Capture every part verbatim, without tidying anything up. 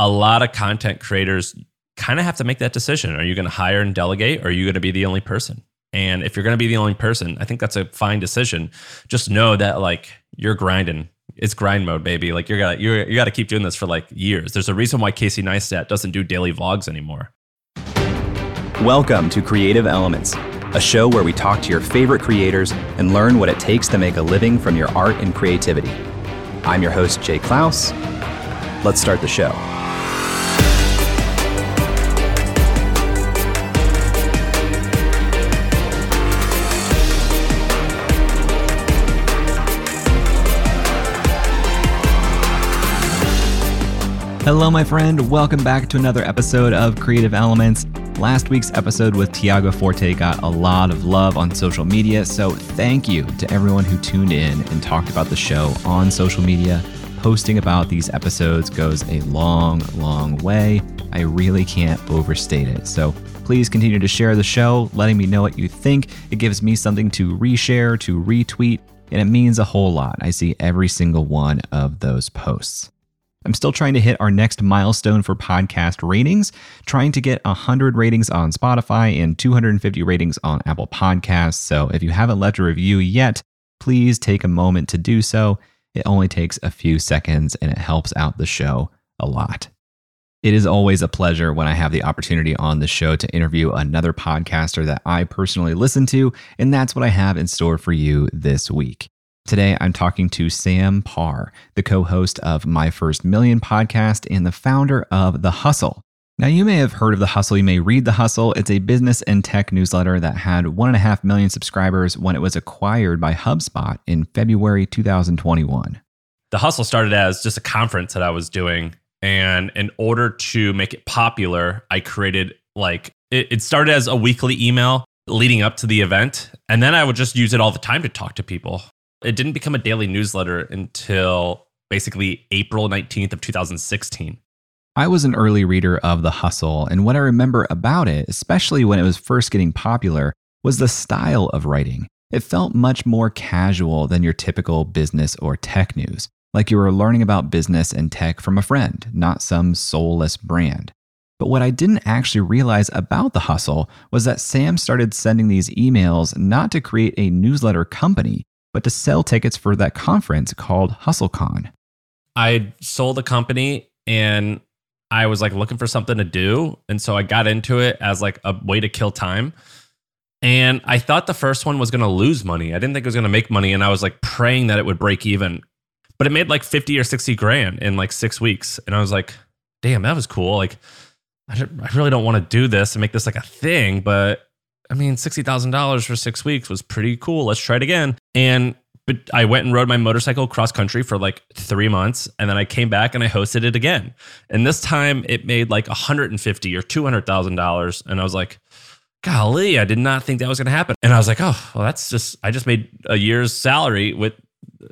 A lot of content creators kind of have to make that decision. Are you going to hire and delegate, or are you going to be the only person? And if you're going to be the only person, I think that's a fine decision. Just know that, like, you're grinding. It's grind mode, baby. Like, you're gonna, you're, you got to keep doing this for like years. There's a reason why Casey Neistat doesn't do daily vlogs anymore. Welcome to Creative Elements, a show where we talk to your favorite creators and learn what it takes to make a living from your art and creativity. I'm your host, Jay Klaus. Let's start the show. Hello, my friend. Welcome back to another episode of Creative Elements. Last week's episode with Tiago Forte got a lot of love on social media, so thank you to everyone who tuned in and talked about the show on social media. Posting about these episodes goes a long, long way. I really can't overstate it. So please continue to share the show, letting me know what you think. It gives me something to reshare, to retweet, and it means a whole lot. I see every single one of those posts. I'm still trying to hit our next milestone for podcast ratings, trying to get one hundred ratings on Spotify and two hundred fifty ratings on Apple Podcasts. So if you haven't left a review yet, please take a moment to do so. It only takes a few seconds and it helps out the show a lot. It is always a pleasure when I have the opportunity on the show to interview another podcaster that I personally listen to, and that's what I have in store for you this week. Today, I'm talking to Sam Parr, the co-host of My First Million podcast and the founder of The Hustle. Now, you may have heard of The Hustle. You may read The Hustle. It's a business and tech newsletter that had one and a half million subscribers when it was acquired by HubSpot in February two thousand twenty-one. The Hustle started as just a conference that I was doing. And in order to make it popular, I created like, it, it started as a weekly email leading up to the event. And then I would just use it all the time to talk to people. It didn't become a daily newsletter until basically April nineteenth of two thousand sixteen. I was an early reader of The Hustle, and what I remember about it, especially when it was first getting popular, was the style of writing. It felt much more casual than your typical business or tech news, like you were learning about business and tech from a friend, not some soulless brand. But what I didn't actually realize about The Hustle was that Sam started sending these emails not to create a newsletter company, but to sell tickets for that conference called HustleCon. I sold a company and I was like looking for something to do. And so I got into it as like a way to kill time. And I thought the first one was going to lose money. I didn't think it was going to make money. And I was like praying that it would break even, but it made like fifty or sixty grand in like six weeks. And I was like, damn, that was cool. Like, I, I really don't want to do this and make this like a thing, but I mean, sixty thousand dollars for six weeks was pretty cool. Let's try it again. And but I went and rode my motorcycle cross country for like three months. And then I came back and I hosted it again. And this time it made like one hundred fifty or two hundred thousand dollars. And I was like, golly, I did not think that was going to happen. And I was like, oh, well, that's just, I just made a year's salary with,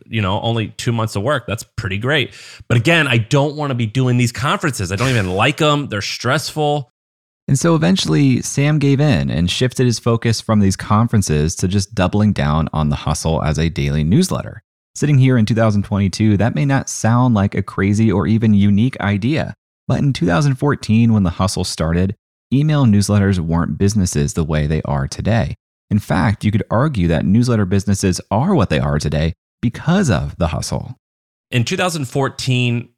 you know, only two months of work. That's pretty great. But again, I don't want to be doing these conferences. I don't even like them. They're stressful. And so eventually, Sam gave in and shifted his focus from these conferences to just doubling down on The Hustle as a daily newsletter. Sitting here in two thousand twenty-two, that may not sound like a crazy or even unique idea, but in two thousand fourteen, when The Hustle started, email newsletters weren't businesses the way they are today. In fact, you could argue that newsletter businesses are what they are today because of The Hustle. In two thousand fourteen,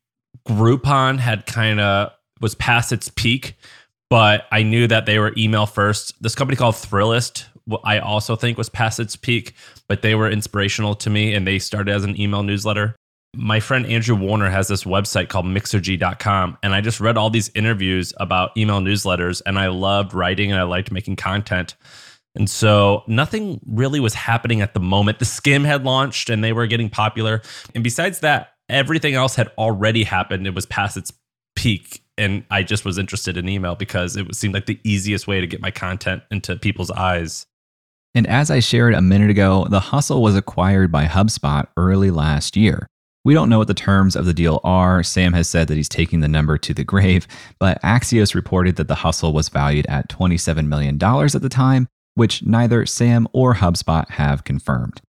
Groupon had kind of was past its peak. But I knew that they were email first. This company called Thrillist, I also think was past its peak, but they were inspirational to me and they started as an email newsletter. My friend Andrew Warner has this website called Mixergy dot com. And I just read all these interviews about email newsletters and I loved writing and I liked making content. And so nothing really was happening at the moment. The Skim had launched and they were getting popular. And besides that, everything else had already happened. It was past its peak. And I just was interested in email because it seemed like the easiest way to get my content into people's eyes. And as I shared a minute ago, The Hustle was acquired by HubSpot early last year. We don't know what the terms of the deal are. Sam has said that he's taking the number to the grave, but Axios reported that The Hustle was valued at twenty-seven million dollars at the time, which neither Sam or HubSpot have confirmed.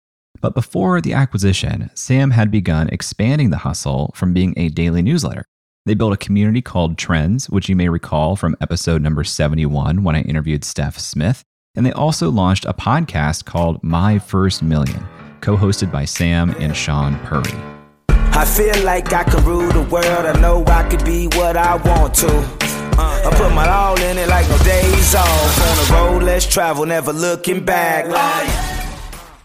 But before the acquisition, Sam had begun expanding The Hustle from being a daily newsletter. They built a community called Trends, which you may recall from episode number seventy-one when I interviewed Steph Smith. And they also launched a podcast called My First Million, co-hosted by Sam and Sean Puri. I feel like I could rule the world. I know I could be what I want to. Uh, I put my all in it like no days off. On the road, let's travel, never looking back. Like...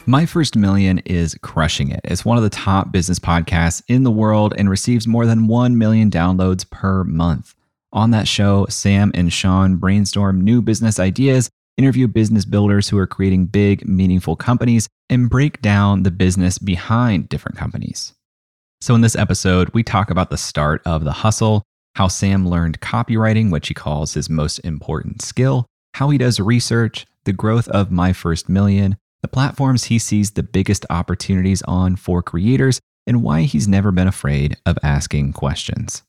My First Million is crushing it. It's one of the top business podcasts in the world and receives more than one million downloads per month. On that show, Sam and Sean brainstorm new business ideas, interview business builders who are creating big, meaningful companies, and break down the business behind different companies. So in this episode, we talk about the start of The Hustle, how Sam learned copywriting, which he calls his most important skill, how he does research, the growth of My First Million, the platforms he sees the biggest opportunities on for creators, and why he's never been afraid of asking questions.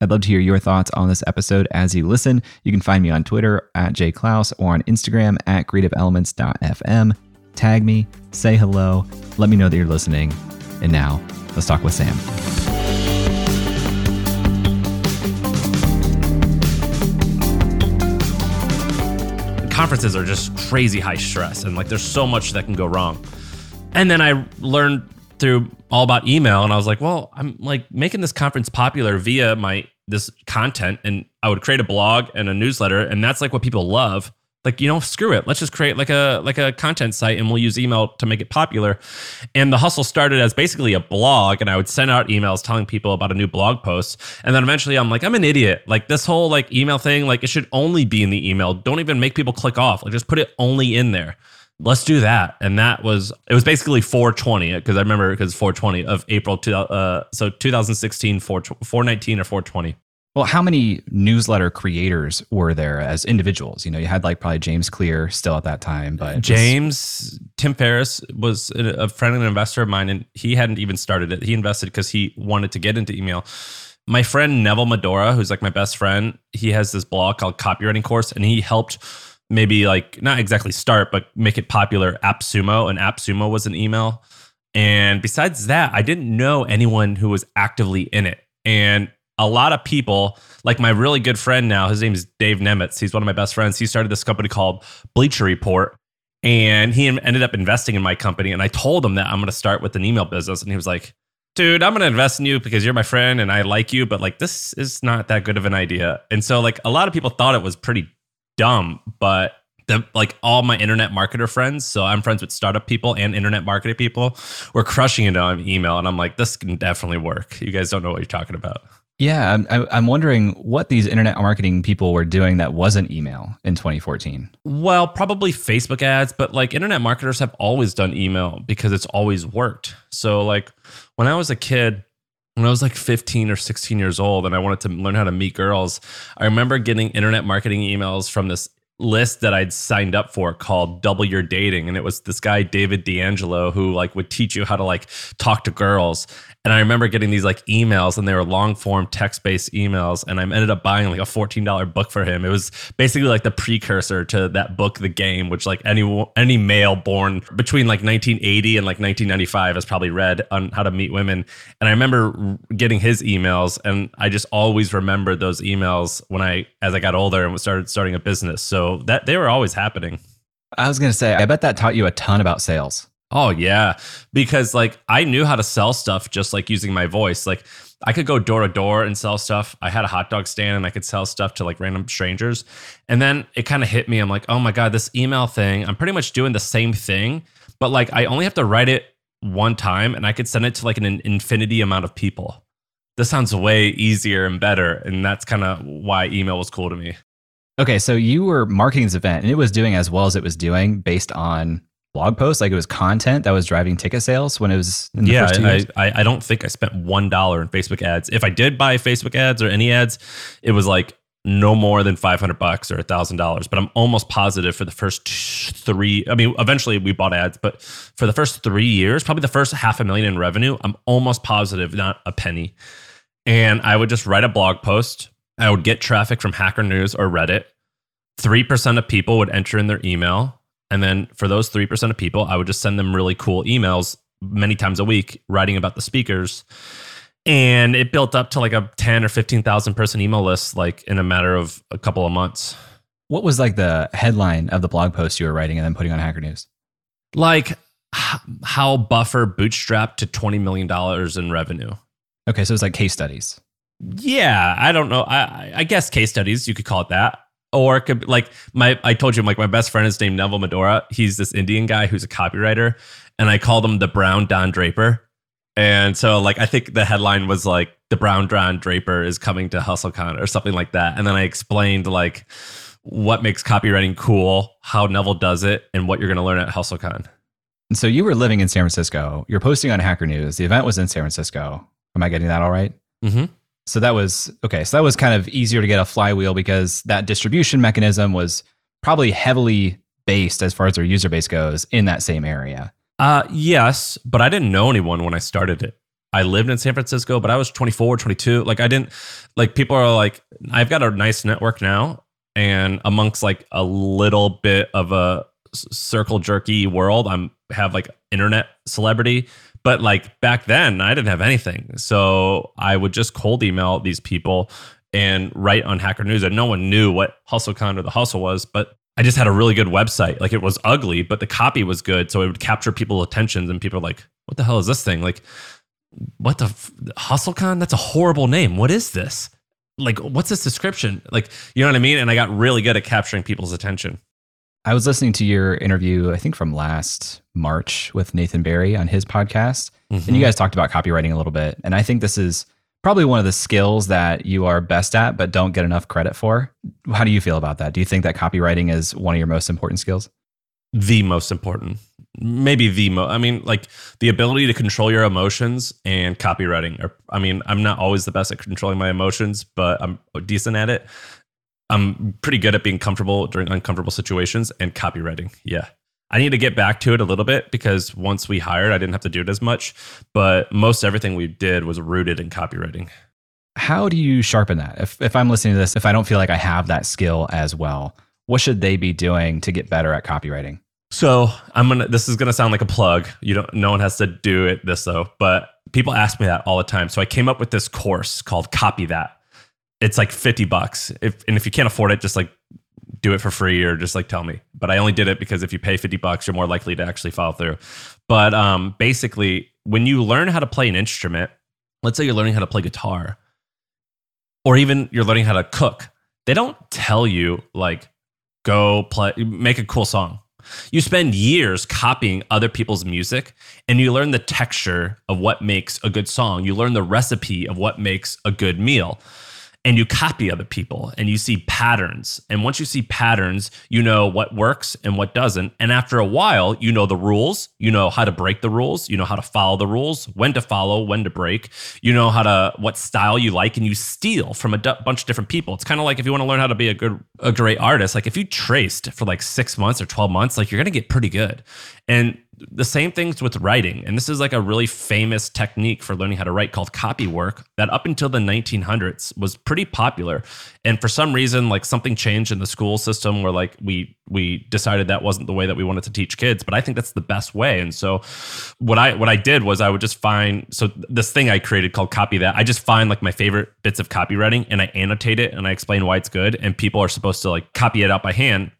I'd love to hear your thoughts on this episode as you listen. You can find me on Twitter at jklaus or on Instagram at creative elements dot f m. Tag me, say hello, let me know that you're listening. And now, let's talk with Sam. Conferences are just crazy high stress, and like there's so much that can go wrong. And then I learned through all about email, and I was like, well, I'm like making this conference popular via my this content, and I would create a blog and a newsletter, and that's like what people love. Like, you know, screw it. Let's just create like a like a content site, and we'll use email to make it popular. And The Hustle started as basically a blog, and I would send out emails telling people about a new blog post. And then eventually I'm like, I'm an idiot. Like this whole like email thing, like it should only be in the email. Don't even make people click off. Like just put it only in there. Let's do that. And that was, it was basically four twenty, because I remember because four twenty of April, two, uh, so two thousand sixteen, four nineteen or four twenty. Well, how many newsletter creators were there as individuals? You know, you had like probably James Clear still at that time, but James, was, Tim Ferriss was a friend and an investor of mine, and he hadn't even started it. He invested because he wanted to get into email. My friend Neville Medora, who's like my best friend, he has this blog called Copywriting Course, and he helped maybe like not exactly start, but make it popular. App Sumo, and App Sumo was an email. And besides that, I didn't know anyone who was actively in it. And a lot of people, like my really good friend now, his name is Dave Nemitz. He's one of my best friends. He started this company called Bleacher Report, and he ended up investing in my company. And I told him that I'm going to start with an email business. And he was like, dude, I'm going to invest in you because you're my friend and I like you, but like, this is not that good of an idea. And so like a lot of people thought it was pretty dumb, but the, like all my internet marketer friends, so I'm friends with startup people and internet marketing people, were crushing it on email. And I'm like, this can definitely work. You guys don't know what you're talking about. Yeah, I'm, I'm wondering what these internet marketing people were doing that wasn't email in twenty fourteen. Well, probably Facebook ads, but like internet marketers have always done email because it's always worked. So like when I was a kid, when I was like fifteen or sixteen years old and I wanted to learn how to meet girls, I remember getting internet marketing emails from this list that I'd signed up for called Double Your Dating. And it was this guy, David D'Angelo, who like would teach you how to like talk to girls. And I remember getting these like emails, and they were long form text based emails. And I ended up buying like a fourteen dollars book for him. It was basically like the precursor to that book, The Game, which like any any male born between like nineteen eighty and like nineteen ninety-five has probably read on how to meet women. And I remember getting his emails, and I just always remembered those emails when I, as I got older and started starting a business. So that they were always happening. I was going to say, I bet that taught you a ton about sales. Oh yeah. Because like I knew how to sell stuff just like using my voice. Like I could go door to door and sell stuff. I had a hot dog stand and I could sell stuff to like random strangers. And then it kind of hit me. I'm like, oh my God, this email thing, I'm pretty much doing the same thing, but like I only have to write it one time and I could send it to like an infinity amount of people. This sounds way easier and better. And that's kind of why email was cool to me. Okay, so you were marketing this event, and it was doing as well as it was doing based on blog posts, like it was content that was driving ticket sales when it was in the yeah, first two years. I, I, I don't think I spent one dollar in Facebook ads. If I did buy Facebook ads or any ads, it was like no more than five hundred bucks or a thousand dollars. But I'm almost positive for the first three, I mean, eventually we bought ads, but for the first three years, probably the first half a million in revenue, I'm almost positive, not a penny. And I would just write a blog post. I would get traffic from Hacker News or Reddit. three percent of people would enter in their email. And then for those three percent of people, I would just send them really cool emails many times a week, writing about the speakers. And it built up to like a ten or fifteen thousand person email list, like in a matter of a couple of months. What was like the headline of the blog post you were writing and then putting on Hacker News? Like how Buffer bootstrapped to twenty million dollars in revenue. Okay. So it's like case studies. Yeah. I don't know. I, I guess case studies, you could call it that. Or it could be like my, I told you, like my best friend is named Neville Medora. He's this Indian guy who's a copywriter, and I called him the Brown Don Draper. And so, like, I think the headline was like the Brown Don Draper is coming to HustleCon or something like that. And then I explained like what makes copywriting cool, how Neville does it, and what you're going to learn at HustleCon. And so you were living in San Francisco. You're posting on Hacker News. The event was in San Francisco. Am I getting that all right? Mm-hmm. So that was, okay, so that was kind of easier to get a flywheel because that distribution mechanism was probably heavily based as far as their user base goes in that same area. Uh, yes, but I didn't know anyone when I started it. I lived in San Francisco, but I was twenty-four, twenty-two. Like I didn't, like people are like, I've got a nice network now, and amongst like a little bit of a circle jerky world, I'm have like internet celebrity. But like back then, I didn't have anything. So I would just cold email these people and write on Hacker News. And no one knew what HustleCon or The Hustle was, but I just had a really good website. Like it was ugly, but the copy was good. So it would capture people's attentions, and people were like, what the hell is this thing? Like, what the f- HustleCon? That's a horrible name. What is this? Like, what's this description? Like, you know what I mean? And I got really good at capturing people's attention. I was listening to your interview, I think from last March with Nathan Barry on his podcast. Mm-hmm. And you guys talked about copywriting a little bit. And I think this is probably one of the skills that you are best at, but don't get enough credit for. How do you feel about that? Do you think that copywriting is one of your most important skills? The most important, maybe the most, I mean, like the ability to control your emotions and copywriting. Or, I mean, I'm not always the best at controlling my emotions, but I'm decent at it. I'm pretty good at being comfortable during uncomfortable situations and copywriting. Yeah. I need to get back to it a little bit because once we hired, I didn't have to do it as much, but most everything we did was rooted in copywriting. How do you sharpen that? If if I'm listening to this, if I don't feel like I have that skill as well, what should they be doing to get better at copywriting? So I'm going to, this is going to sound like a plug. You don't, no one has to do it this though, but people ask me that all the time. So I came up with this course called Copy That. It's like fifty bucks. If, and if you can't afford it, just like do it for free or just like tell me. But I only did it because if you pay fifty bucks, you're more likely to actually follow through. But um, basically, when you learn how to play an instrument, let's say you're learning how to play guitar, or even you're learning how to cook, they don't tell you like, go play, make a cool song. You spend years copying other people's music, and you learn the texture of what makes a good song. You learn the recipe of what makes a good meal. And you copy other people and you see patterns. And once you see patterns, you know what works and what doesn't. And after a while, you know the rules, you know how to break the rules, you know how to follow the rules, when to follow, when to break, you know how to, what style you like, and you steal from a d- bunch of different people. It's kind of like if you want to learn how to be a good, a great artist, like if you traced for like six months or twelve months, like you're going to get pretty good. And the same things with writing. And this is like a really famous technique for learning how to write called copy work that up until the nineteen hundreds was pretty popular. And for some reason, like something changed in the school system where like we we decided that wasn't the way that we wanted to teach kids. But I think that's the best way. And so what I what I did was I would just find, so this thing I created called Copy That, I just find like my favorite bits of copywriting and I annotate it and I explain why it's good. And people are supposed to like copy it out by hand.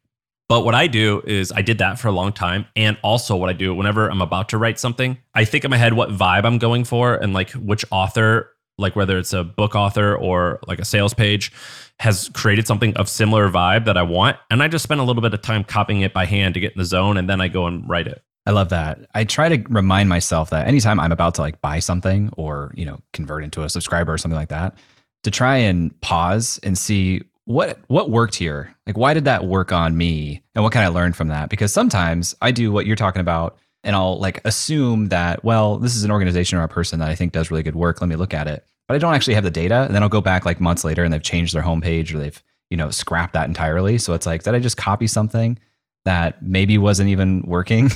But what I do is I did that for a long time. And also what I do whenever I'm about to write something, I think in my head what vibe I'm going for and like which author, like whether it's a book author or like a sales page, has created something of similar vibe that I want. And I just spend a little bit of time copying it by hand to get in the zone. And then I go and write it. I love that. I try to remind myself that anytime I'm about to like buy something or, you know, convert into a subscriber or something like that, to try and pause and see what what worked here? Like, why did that work on me? And what can I learn from that? Because sometimes I do what you're talking about and I'll like assume that, well, this is an organization or a person that I think does really good work. Let me look at it. But I don't actually have the data. And then I'll go back like months later and they've changed their homepage or they've, you know, scrapped that entirely. So it's like, did I just copy something that maybe wasn't even working? Do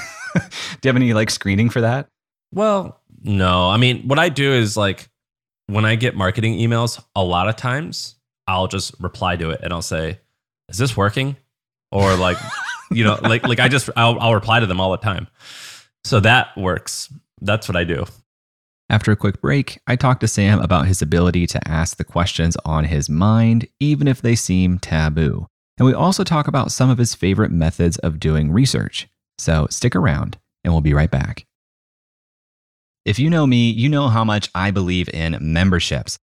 you have any like screening for that? Well, no. I mean, what I do is like when I get marketing emails, a lot of times I'll just reply to it and I'll say, is this working? Or like, you know, like, like I just, I'll, I'll reply to them all the time. So that works. That's what I do. After a quick break, I talked to Sam about his ability to ask the questions on his mind, even if they seem taboo. And we also talk about some of his favorite methods of doing research. So stick around and we'll be right back. If you know me, you know how much I believe in memberships.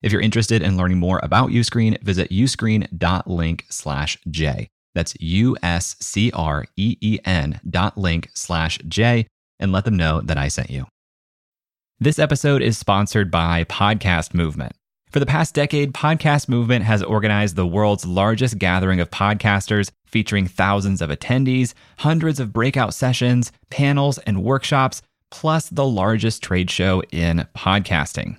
If you're interested in learning more about YouScreen, visit uscreen dot link slash J. That's U-S-C-R-E-E-N dot link slash J and let them know that I sent you. This episode is sponsored by Podcast Movement. For the past decade, Podcast Movement has organized the world's largest gathering of podcasters, featuring thousands of attendees, hundreds of breakout sessions, panels, and workshops, plus the largest trade show in podcasting.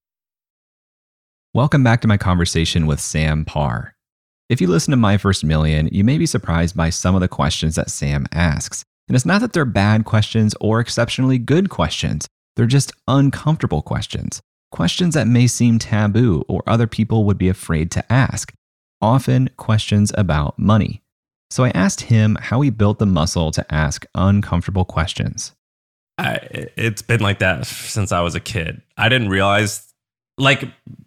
Welcome back to my conversation with Sam Parr. If you listen to My First Million, you may be surprised by some of the questions that Sam asks. And it's not that they're bad questions or exceptionally good questions. They're just uncomfortable questions. Questions that may seem taboo or other people would be afraid to ask. Often questions about money. So I asked him how he built the muscle to ask uncomfortable questions. I, it's been like that since I was a kid. I didn't realize, like,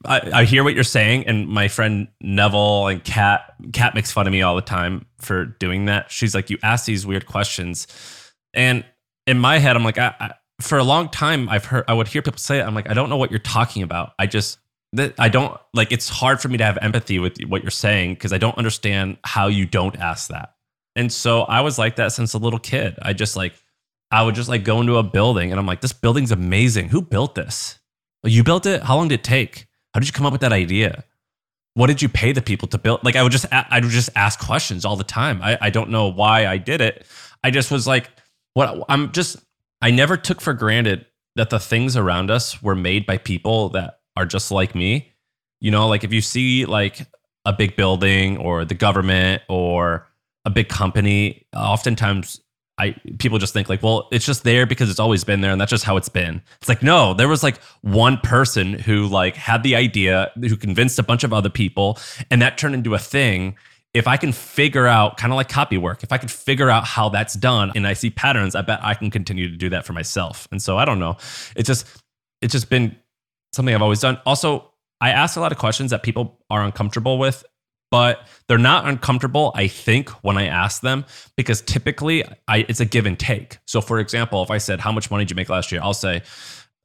I, I hear what you're saying, and my friend Neville and Kat, Kat makes fun of me all the time for doing that. She's like, you ask these weird questions. And in my head, I'm like, I, I, for a long time, I've heard, I would hear people say it. I'm like, I don't know what you're talking about. I just, I don't, like, it's hard for me to have empathy with what you're saying because I don't understand how you don't ask that. And so I was like that since a little kid. I just like, I would just like go into a building and I'm like, this building's amazing. Who built this? You built it? How long did it take? How did you come up with that idea? What did you pay the people to build? Like I would just, I would just ask questions all the time. I, I don't know why I did it. I just was like, what I'm just, I never took for granted that the things around us were made by people that are just like me. You know, like if you see like a big building or the government or a big company, oftentimes I people just think like, well, it's just there because it's always been there and that's just how it's been. It's like, no, there was like one person who like had the idea, who convinced a bunch of other people, and that turned into a thing. If I can figure out, kind of like copy work, if I can figure out how that's done and I see patterns, I bet I can continue to do that for myself. And so I don't know. It's just, it's just been something I've always done. Also, I ask a lot of questions that people are uncomfortable with, but they're not uncomfortable, I think, when I ask them, because typically I, it's a give and take. So for example, if I said, how much money did you make last year? I'll say,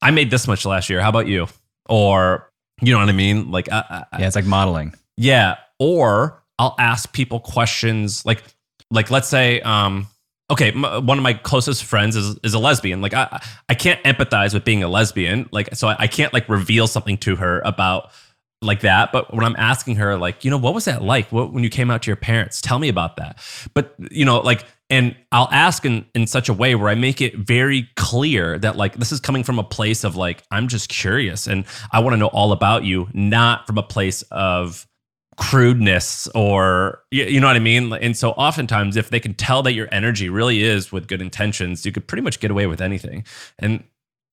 I made this much last year. How about you? Or, you know what I mean? Like, I, I, yeah, it's like modeling. Yeah. Or I'll ask people questions like, like let's say, um, okay, m- one of my closest friends is is a lesbian. Like I I can't empathize with being a lesbian. Like so I, I can't like reveal something to her about like that. But when I'm asking her, like, you know, what was that like? What when you came out to your parents? Tell me about that. But you know, like, and I'll ask in in such a way where I make it very clear that like this is coming from a place of like I'm just curious and I want to know all about you, not from a place of crudeness or you know what I mean? And so oftentimes if they can tell that your energy really is with good intentions, you could pretty much get away with anything. And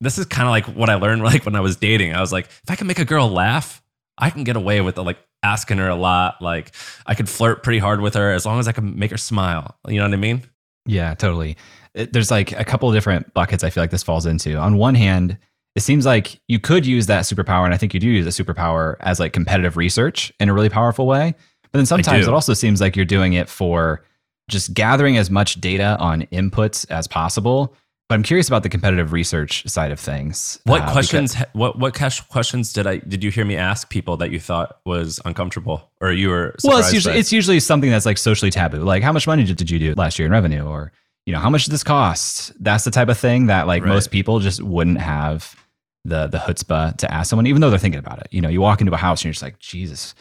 this is kind of like what I learned like when I was dating. I was like, if I can make a girl laugh, I can get away with like asking her a lot. Like I could flirt pretty hard with her as long as I can make her smile. You know what I mean? Yeah, totally. There's like a couple of different buckets I feel like this falls into. On one hand, it seems like you could use that superpower, and I think you do use a superpower as like competitive research in a really powerful way. But then sometimes it also seems like you're doing it for just gathering as much data on inputs as possible. But I'm curious about the competitive research side of things. What uh, questions? Because, what what questions did I did you hear me ask people that you thought was uncomfortable, or you were surprised? Well, it's usually by? it's usually something that's like socially taboo, like how much money did you do last year in revenue, or you know how much did this cost? That's the type of thing that like right. most people just wouldn't have the the chutzpah to ask someone, even though they're thinking about it. You know, you walk into a house and you're just like, Jesus,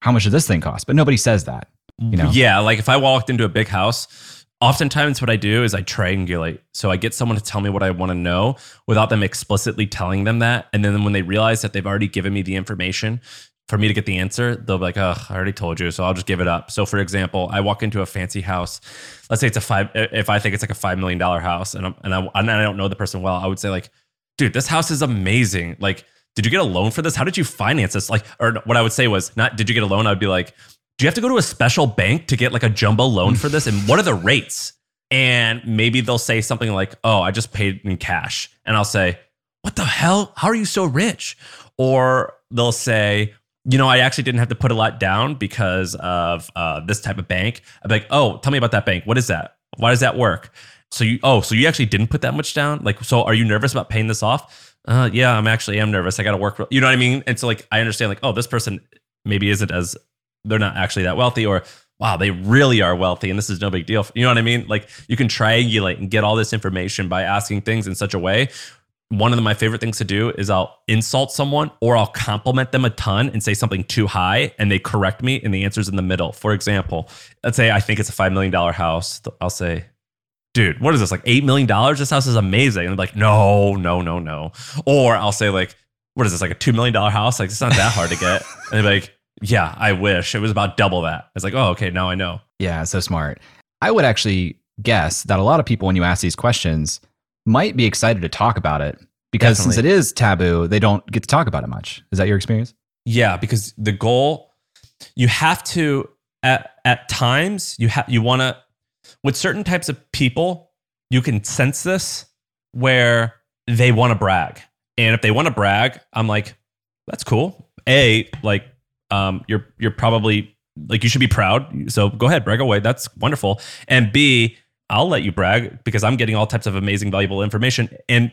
how much did this thing cost? But nobody says that, you know? Yeah, like if I walked into a big house, oftentimes what I do is I triangulate. So I get someone to tell me what I want to know without them explicitly telling them that. And then when they realize that they've already given me the information for me to get the answer, they'll be like, oh, I already told you, so I'll just give it up. So for example, I walk into a fancy house. Let's say it's a five, if I think it's like a five million dollars house and, I'm, and, I, and I don't know the person well, I would say like, dude, this house is amazing. Like, did you get a loan for this? How did you finance this? Like, or what I would say was not, did you get a loan? I'd be like, do you have to go to a special bank to get like a jumbo loan for this? And what are the rates? And maybe they'll say something like, oh, I just paid in cash. And I'll say, what the hell? How are you so rich? Or they'll say, you know, I actually didn't have to put a lot down because of uh, this type of bank. I'd be like, oh, tell me about that bank. What is that? Why does that work? So you, oh, so you actually didn't put that much down? Like, so are you nervous about paying this off? Uh, yeah, I'm actually am nervous. I got to work. You know what I mean? And so like, I understand like, oh, this person maybe isn't as, they're not actually that wealthy, or wow, they really are wealthy and this is no big deal. You know what I mean? Like you can triangulate and get all this information by asking things in such a way. One of the, my favorite things to do is I'll insult someone or I'll compliment them a ton and say something too high and they correct me and the answer's in the middle. For example, let's say I think it's a five million dollars house. I'll say, dude, what is this? Like eight million dollars? This house is amazing. And I'm like, no, no, no, no. Or I'll say like, what is this? Like a two million dollars house? Like it's not that hard to get. And they're like, yeah, I wish it was about double that. It's like, oh, okay, now I know. Yeah, so smart. I would actually guess that a lot of people, when you ask these questions, might be excited to talk about it because Definitely. Since it is taboo, they don't get to talk about it much. Is that your experience? Yeah, because the goal, you have to, at, at times, you ha- you want to, with certain types of people, you can sense this where they want to brag. And if they want to brag, I'm like, that's cool. A, like, Um, you're you're probably like you should be proud. So go ahead, brag away. That's wonderful. And B, I'll let you brag because I'm getting all types of amazing, valuable information. And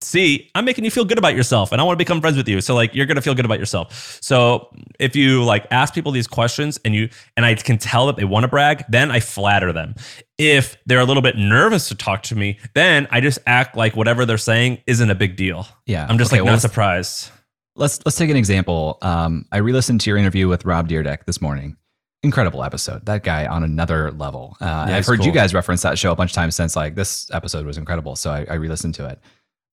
see, I'm making you feel good about yourself and I want to become friends with you. So like, you're going to feel good about yourself. So if you like ask people these questions and you, and I can tell that they want to brag, then I flatter them. If they're a little bit nervous to talk to me, then I just act like whatever they're saying isn't a big deal. Yeah. I'm just okay, like, well, not surprised. Let's, let's take an example. Um, I re-listened to your interview with Rob Dyrdek this morning. Incredible episode. That guy on another level. Uh, yeah, I've heard cool. you guys reference that show a bunch of times since like this episode was incredible. So I, I re-listened to it.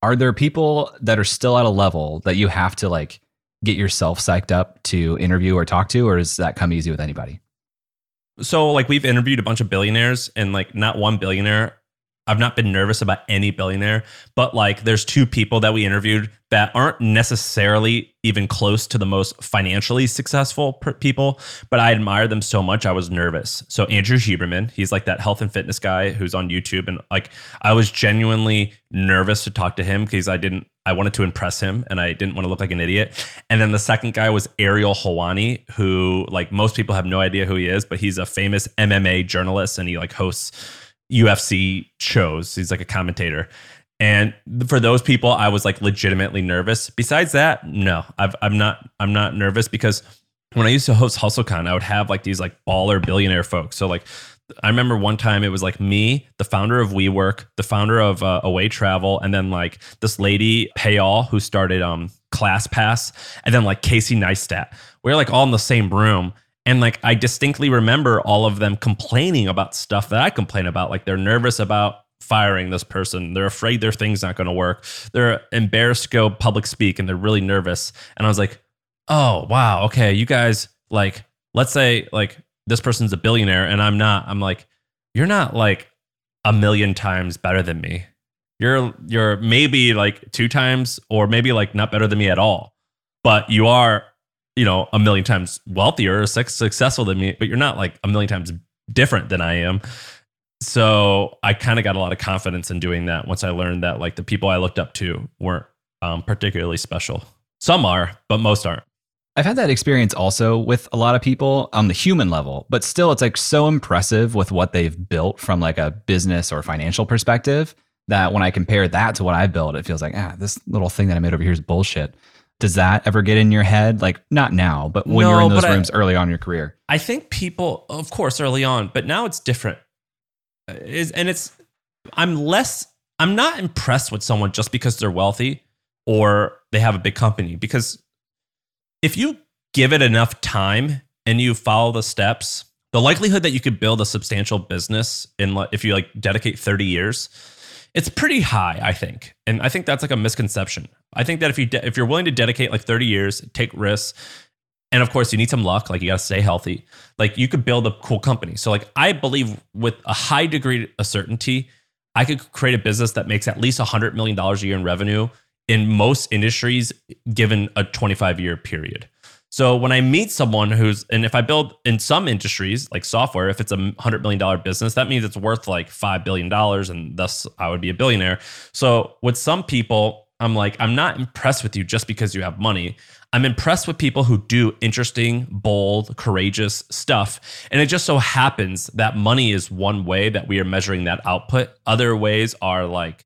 Are there people that are still at a level that you have to like get yourself psyched up to interview or talk to, or does that come easy with anybody? So like we've interviewed a bunch of billionaires and like not one billionaire. I've not been nervous about any billionaire, but like there's two people that we interviewed that aren't necessarily even close to the most financially successful per- people, but I admire them so much I was nervous. So Andrew Huberman, he's like that health and fitness guy who's on YouTube, and like I was genuinely nervous to talk to him because I didn't, I wanted to impress him and I didn't want to look like an idiot. And then the second guy was Ariel Helwani, who like most people have no idea who he is, but he's a famous M M A journalist and he like hosts U F C shows. He's like a commentator. And for those people, I was like legitimately nervous. Besides that, no, I've, I'm not, I'm not nervous because when I used to host HustleCon, I would have like these like baller billionaire folks. So like, I remember one time it was like me, the founder of WeWork, the founder of uh, Away Travel, and then like this lady Payal who started um ClassPass, and then like Casey Neistat. We were like all in the same room. And like, I distinctly remember all of them complaining about stuff that I complain about. Like they're nervous about firing this person. They're afraid their thing's not going to work. They're embarrassed to go public speak and they're really nervous. And I was like, oh, wow. Okay. You guys like, let's say like this person's a billionaire and I'm not, I'm like, you're not like a million times better than me. You're, you're maybe like two times or maybe like not better than me at all, but you are, you know, a million times wealthier or successful than me, but you're not like a million times different than I am. So I kind of got a lot of confidence in doing that once I learned that like the people I looked up to weren't um, particularly special. Some are, but most aren't. I've had that experience also with a lot of people on the human level, but still it's like so impressive with what they've built from like a business or financial perspective that when I compare that to what I built, it feels like, ah, this little thing that I made over here is bullshit. Does that ever get in your head? Like not now, but when no, you're in those rooms I, early on in your career. I think people, of course, early on, but now it's different. Is and it's I'm less I'm not impressed with someone just because they're wealthy or they have a big company, because if you give it enough time and you follow the steps, the likelihood that you could build a substantial business in if you like dedicate thirty years, it's pretty high, I think. And I think that's like a misconception. I think that if you de- if you're willing to dedicate like thirty years, take risks, and of course you need some luck, like you got to stay healthy, like you could build a cool company. So like I believe with a high degree of certainty, I could create a business that makes at least one hundred million dollars a year in revenue in most industries given a twenty-five year period. So when I meet someone who's, and if I build in some industries like software, if it's a one hundred million dollars business, that means it's worth like five billion dollars and thus I would be a billionaire. So with some people, I'm like, I'm not impressed with you just because you have money. I'm impressed with people who do interesting, bold, courageous stuff. And it just so happens that money is one way that we are measuring that output. Other ways are like,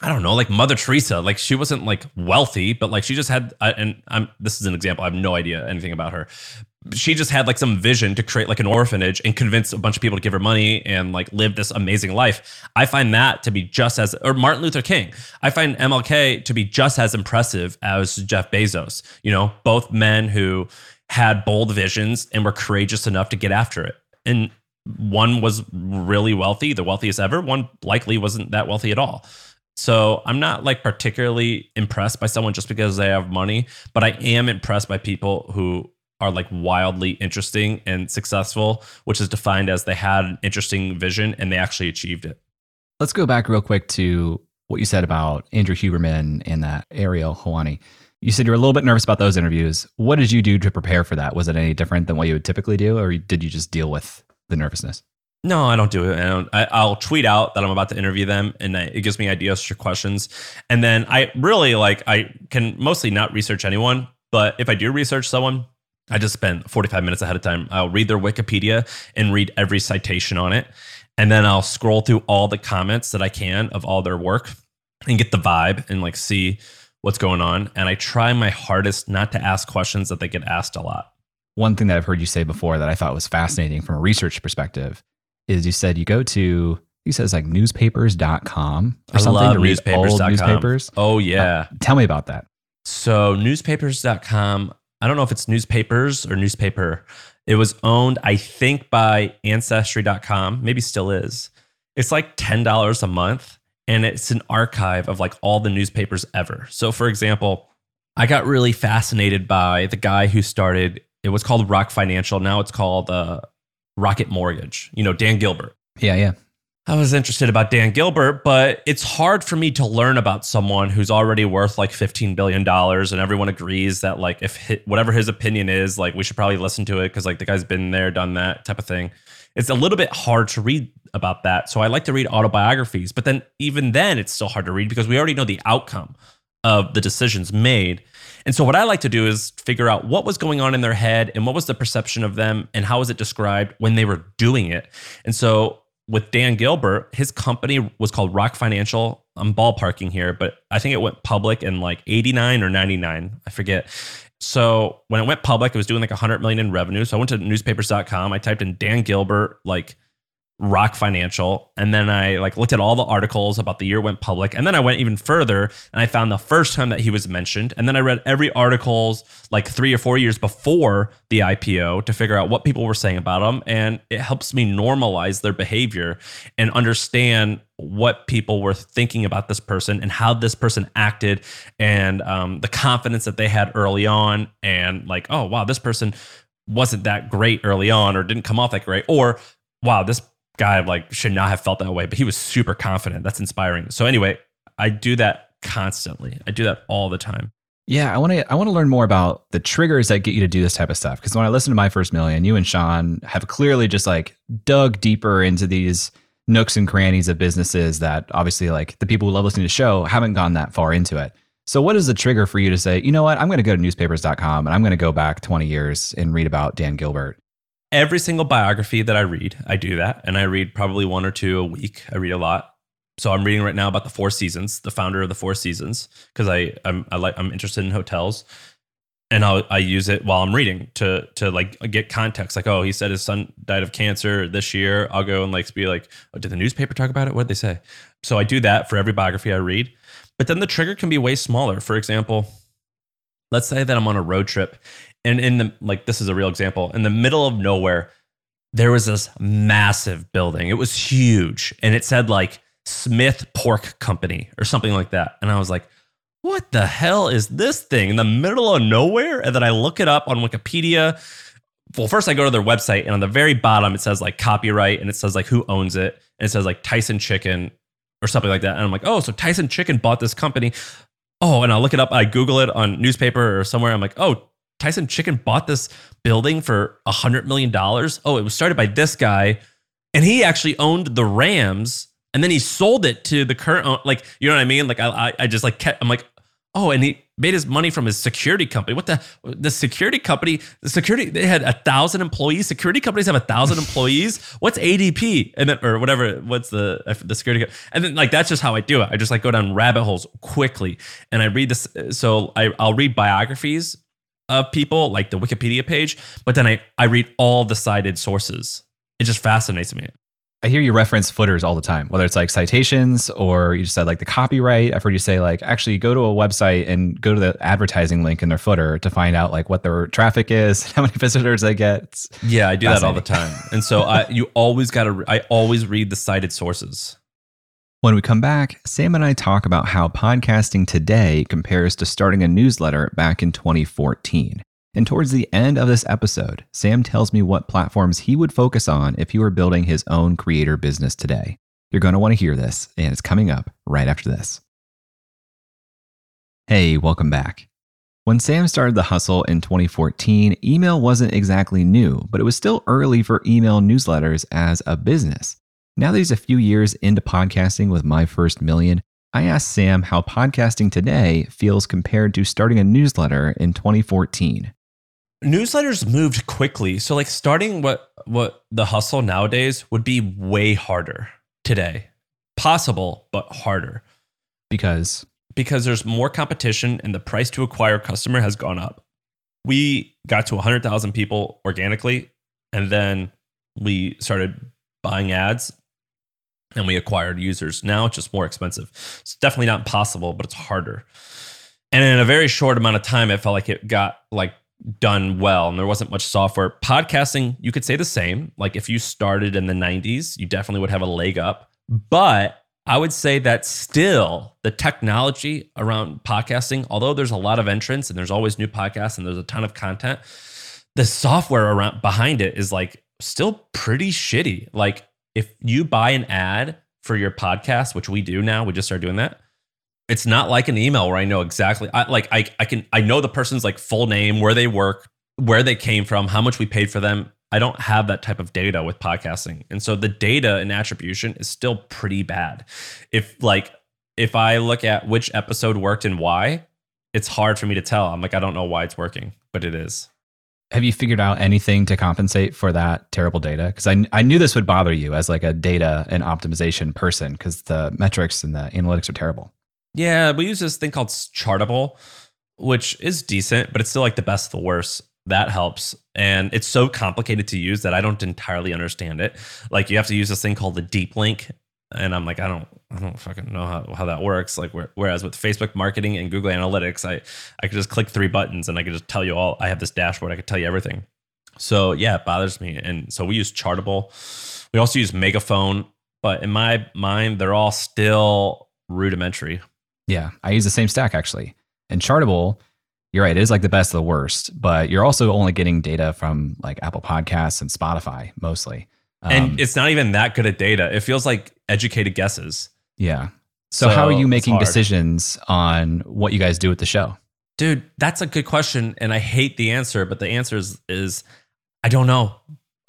I don't know, like Mother Teresa, like she wasn't like wealthy, but like she just had, and I'm, this is an example. I have no idea anything about her. She just had like some vision to create like an orphanage and convince a bunch of people to give her money and like live this amazing life. I find that to be just as, or Martin Luther King. I find M L K to be just as impressive as Jeff Bezos, you know, both men who had bold visions and were courageous enough to get after it. And one was really wealthy, the wealthiest ever. One likely wasn't that wealthy at all. So I'm not like particularly impressed by someone just because they have money, but I am impressed by people who are like wildly interesting and successful, which is defined as they had an interesting vision and they actually achieved it. Let's go back real quick to what you said about Andrew Huberman and that Ariel Helwani. You said you were a little bit nervous about those interviews. What did you do to prepare for that? Was it any different than what you would typically do, or did you just deal with the nervousness? No, I don't do it. I don't, I, I'll tweet out that I'm about to interview them, and I, it gives me ideas for questions. And then I really like, I can mostly not research anyone, but if I do research someone, I just spend forty-five minutes ahead of time. I'll read their Wikipedia and read every citation on it. And then I'll scroll through all the comments that I can of all their work. and get the vibe and like see what's going on. And I try my hardest not to ask questions that they get asked a lot. One thing that I've heard you say before that I thought was fascinating from a research perspective is you said you go to, he says like newspapers dot com or I something love to read newspapers. Old newspapers. Oh yeah. Uh, tell me about that. So newspapers dot com, I don't know if it's newspapers or newspaper. It was owned, I think, by ancestry dot com, maybe still is. It's like ten dollars a month, and it's an archive of like all the newspapers ever. So for example, I got really fascinated by the guy who started, it was called Rock Financial. Now it's called uh, Rocket Mortgage, you know, Dan Gilbert. Yeah, yeah. I was interested about Dan Gilbert, but it's hard for me to learn about someone who's already worth like fifteen billion dollars and everyone agrees that like if his, whatever his opinion is, like we should probably listen to it because like the guy's been there, done that type of thing. It's a little bit hard to read about that. So I like to read autobiographies, but then even then it's still hard to read because we already know the outcome of the decisions made. And so what I like to do is figure out what was going on in their head and what was the perception of them and how was it described when they were doing it. And so with Dan Gilbert, his company was called Rock Financial. I'm ballparking here, but I think it went public in like eighty-nine or ninety-nine. I forget. So when it went public, it was doing like one hundred million in revenue. So I went to newspapers dot com. I typed in Dan Gilbert, like Rock Financial. And then I like looked at all the articles about the year went public. And then I went even further and I found the first time that he was mentioned. And then I read every articles like three or four years before the I P O to figure out what people were saying about him. And it helps me normalize their behavior and understand what people were thinking about this person and how this person acted and um, the confidence that they had early on. And like, oh, wow, this person wasn't that great early on or didn't come off that great. Or, wow, this guy like should not have felt that way, but he was super confident. That's inspiring. So anyway, I do that constantly. I do that all the time. Yeah, I want to I want to learn more about the triggers that get you to do this type of stuff. Because when I listen to My First Million, you and Sean have clearly just like dug deeper into these nooks and crannies of businesses that obviously like the people who love listening to the show haven't gone that far into it. So what is the trigger for you to say, you know what, I'm going to go to newspapers dot com and I'm going to go back twenty years and read about Dan Gilbert? Every single biography that I read, I do that. And I read probably one or two a week. I read a lot. So I'm reading right now about the Four Seasons, the founder of the Four Seasons, because I I'm I like I'm interested in hotels. And I'll, I use it while I'm reading to to like get context. Like, oh, he said his son died of cancer this year. I'll go and like be like, oh, did the newspaper talk about it? What did they say? So I do that for every biography I read. But then the trigger can be way smaller. For example, let's say that I'm on a road trip, and in the like, this is a real example. In the middle of nowhere, there was this massive building. It was huge, and it said like Smith Pork Company or something like that. And I was like, what the hell is this thing in the middle of nowhere? And then I look it up on Wikipedia. Well, first I go to their website, and on the very bottom, it says like copyright, and it says like who owns it. And it says like Tyson Chicken or something like that. And I'm like, oh, so Tyson Chicken bought this company. Oh, and I'll look it up. I Google it on newspaper or somewhere. I'm like, oh, Tyson Chicken bought this building for one hundred million dollars. Oh, it was started by this guy, and he actually owned the Rams, and then he sold it to the current, like, you know what I mean? Like, I I just like kept, I'm like, oh, and he made his money from his security company. What the, the security company, the security, they had a thousand employees. Security companies have a thousand employees. What's A D P? And then, or whatever, what's the, the security? And then like, that's just how I do it. I just like go down rabbit holes quickly. And I read this. So I, I'll read biographies of people, like the Wikipedia page, but then I, I read all the cited sources. It just fascinates me. I hear you reference footers all the time, whether it's like citations or you just said like the copyright. I've heard you say like, actually go to a website and go to the advertising link in their footer to find out like what their traffic is, how many visitors they get. It's yeah, I do that all the time. And so I, you always got to, I always read the cited sources. When we come back, Sam and I talk about how podcasting today compares to starting a newsletter back in twenty fourteen. And towards the end of this episode, Sam tells me what platforms he would focus on if he were building his own creator business today. You're going to want to hear this, and it's coming up right after this. Hey, welcome back. When Sam started The Hustle in twenty fourteen, email wasn't exactly new, but it was still early for email newsletters as a business. Now that he's a few years into podcasting with My First Million, I asked Sam how podcasting today feels compared to starting a newsletter in twenty fourteen. Newsletters moved quickly. So like starting what, what the hustle nowadays would be way harder today. Possible, but harder. Because? Because there's more competition and the price to acquire a customer has gone up. We got to one hundred thousand people organically, and then we started buying ads and we acquired users. Now it's just more expensive. It's definitely not impossible, but it's harder. And in a very short amount of time, it felt like it got like done well, and there wasn't much software. Podcasting, you could say the same. Like if you started in the nineties, you definitely would have a leg up. But I would say that still the technology around podcasting, although there's a lot of entrants and there's always new podcasts and there's a ton of content, the software around behind it is like still pretty shitty. Like if you buy an ad for your podcast, which we do now, we just started doing that. It's not like an email where I know exactly, I, like I, I can, I know the person's like full name, where they work, where they came from, how much we paid for them. I don't have that type of data with podcasting. And so the data and attribution is still pretty bad. If like, if I look at which episode worked and why, it's hard for me to tell. I'm like, I don't know why it's working, but it is. Have you figured out anything to compensate for that terrible data? Because I, I knew this would bother you as like a data and optimization person, because the metrics and the analytics are terrible. Yeah, we use this thing called Chartable, which is decent, but it's still like the best of the worst. That helps. And it's so complicated to use that I don't entirely understand it. Like you have to use this thing called the deep link. And I'm like, I don't I don't fucking know how, how that works. Like whereas with Facebook marketing and Google Analytics, I, I could just click three buttons and I could just tell you all. I have this dashboard. I could tell you everything. So yeah, it bothers me. And so we use Chartable. We also use Megaphone. But in my mind, they're all still rudimentary. Yeah, I use the same stack actually. And Chartable, you're right, it is like the best of the worst, but you're also only getting data from like Apple Podcasts and Spotify mostly. Um, and it's not even that good at data. It feels like educated guesses. Yeah. So, so how are you making decisions on what you guys do with the show? Dude, that's a good question. And I hate the answer, but the answer is, is I don't know.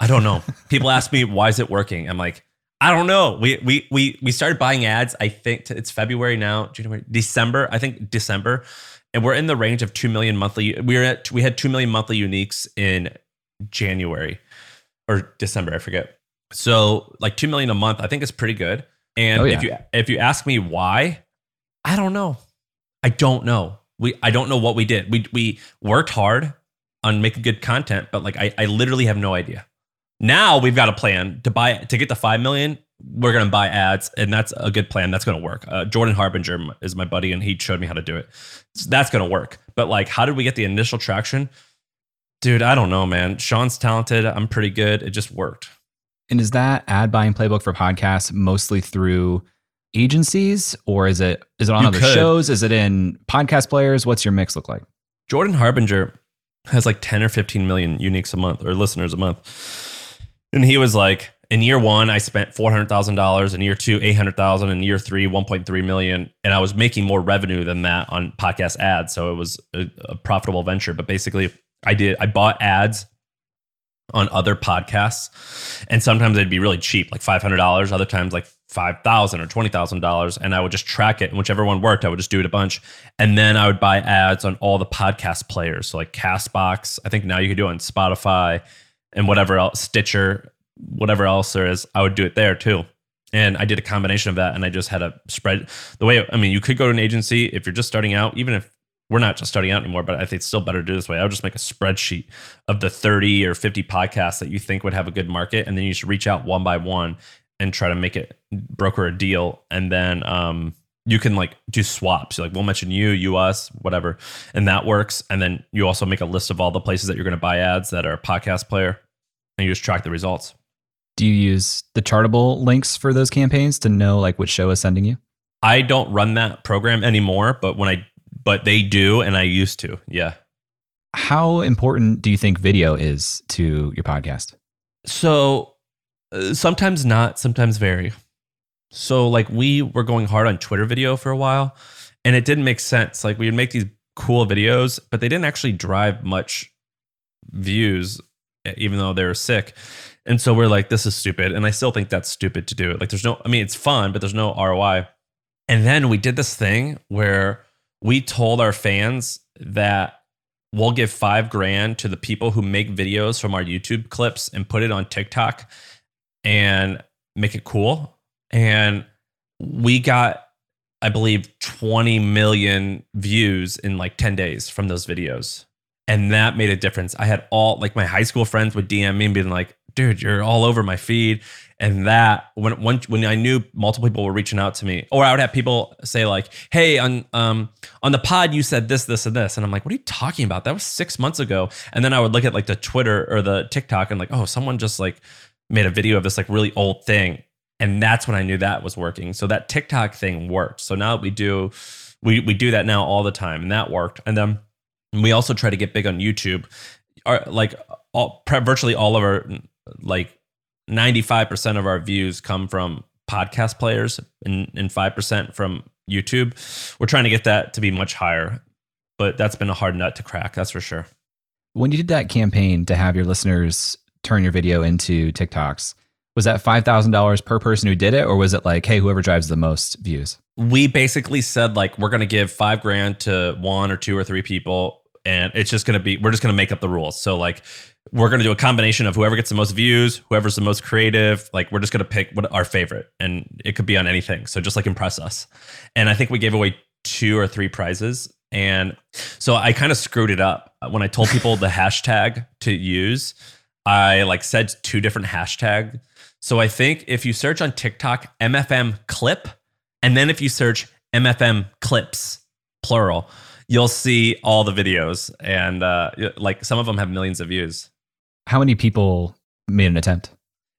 I don't know. People ask me, why is it working? I'm like, I don't know. We we we we started buying ads. I think it's February now, January, December. I think December, and we're in the range of two million monthly. We were at we had two million monthly uniques in January or December, I forget. So like two million a month, I think is pretty good. And oh, yeah. if you if you ask me why, I don't know. I don't know. We I don't know what we did. We we worked hard on making good content, but like I I literally have no idea. Now we've got a plan to buy to get the five million. We're going to buy ads, and that's a good plan. That's going to work. Uh, Jordan Harbinger is my buddy, and he showed me how to do it. So that's going to work. But like, how did we get the initial traction? Dude, I don't know, man. Sean's talented. I'm pretty good. It just worked. And is that ad buying playbook for podcasts mostly through agencies, or is it is it on you other could. shows? Is it in podcast players? What's your mix look like? Jordan Harbinger has like ten or fifteen million uniques a month or listeners a month. And he was like, in year one, I spent four hundred thousand dollars. In year two, eight hundred thousand dollars. In year three, one point three million dollars. And I was making more revenue than that on podcast ads. So it was a, a profitable venture. But basically, I did, I bought ads on other podcasts. And sometimes they'd be really cheap, like five hundred dollars. Other times, like five thousand dollars or twenty thousand dollars. And I would just track it. And whichever one worked, I would just do it a bunch. And then I would buy ads on all the podcast players. So like CastBox. I think now you can do it on Spotify. And whatever else, Stitcher, whatever else there is, I would do it there too. And I did a combination of that, and I just had a spread. The way, I mean, you could go to an agency if you're just starting out, even if we're not just starting out anymore, but I think it's still better to do this way. I would just make a spreadsheet of the thirty or fifty podcasts that you think would have a good market, and then you should reach out one by one and try to make it, broker a deal. And then um, you can like do swaps. You're like, we'll mention you, you, us, whatever. And that works. And then you also make a list of all the places that you're going to buy ads that are a podcast player. And you just track the results. Do you use the Chartable links for those campaigns to know like which show is sending you? I don't run that program anymore, but when I but they do, and I used to. Yeah. How important do you think video is to your podcast? So uh, sometimes not, sometimes very. So like we were going hard on Twitter video for a while, and it didn't make sense. Like we would make these cool videos, but they didn't actually drive much views, even though they were sick. And so we're like, this is stupid. And I still think that's stupid to do it. Like there's no, I mean, it's fun, but there's no R O I. And then we did this thing where we told our fans that we'll give five grand to the people who make videos from our YouTube clips and put it on TikTok and make it cool. And we got I believe, twenty million views in like ten days from those videos. And that made a difference. I had all, like, my high school friends would D M me and be like, dude, you're all over my feed. And that, when when, when I knew multiple people were reaching out to me, or I would have people say like, hey, on um on the pod, you said this, this, and this. And I'm like, what are you talking about? That was six months ago. And then I would look at like the Twitter or the TikTok and like, oh, someone just like made a video of this like really old thing. And that's when I knew that was working. So that TikTok thing worked. So now we do, we we do that now all the time, and that worked. And then we also try to get big on YouTube. Our, like all, virtually all of our, like ninety-five percent of our views come from podcast players and, and five percent from YouTube. We're trying to get that to be much higher, but that's been a hard nut to crack. That's for sure. When you did that campaign to have your listeners turn your video into TikToks, was that five thousand dollars per person who did it? Or was it like, hey, whoever drives the most views? We basically said like, we're going to give five grand to one or two or three people. And it's just going to be, we're just going to make up the rules. So like, we're going to do a combination of whoever gets the most views, whoever's the most creative. Like, we're just going to pick what our favorite, and it could be on anything. So just like impress us. And I think we gave away two or three prizes. And so I kind of screwed it up when I told people the hashtag to use. I like said two different hashtags. So I think if you search on TikTok, M F M clip, and then if you search M F M clips, plural, you'll see all the videos. And uh, like some of them have millions of views. How many people made an attempt?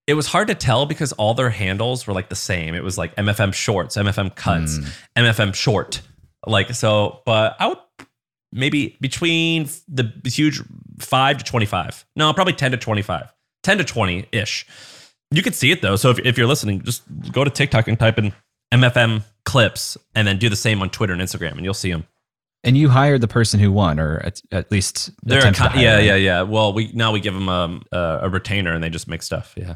It was hard to tell because all their handles were like the same. It was like M F M shorts, M F M cuts, mm. M F M short. Like, so, but I would maybe between the huge five to twenty-five. No, probably ten to twenty-five, ten to twenty ish. You could see it though. So if, if you're listening, just go to TikTok and type in M F M clips and then do the same on Twitter and Instagram and you'll see them. And you hired the person who won, or at, at least they're a con- yeah, yeah, yeah. Well, we now we give them a, a retainer and they just make stuff. Yeah.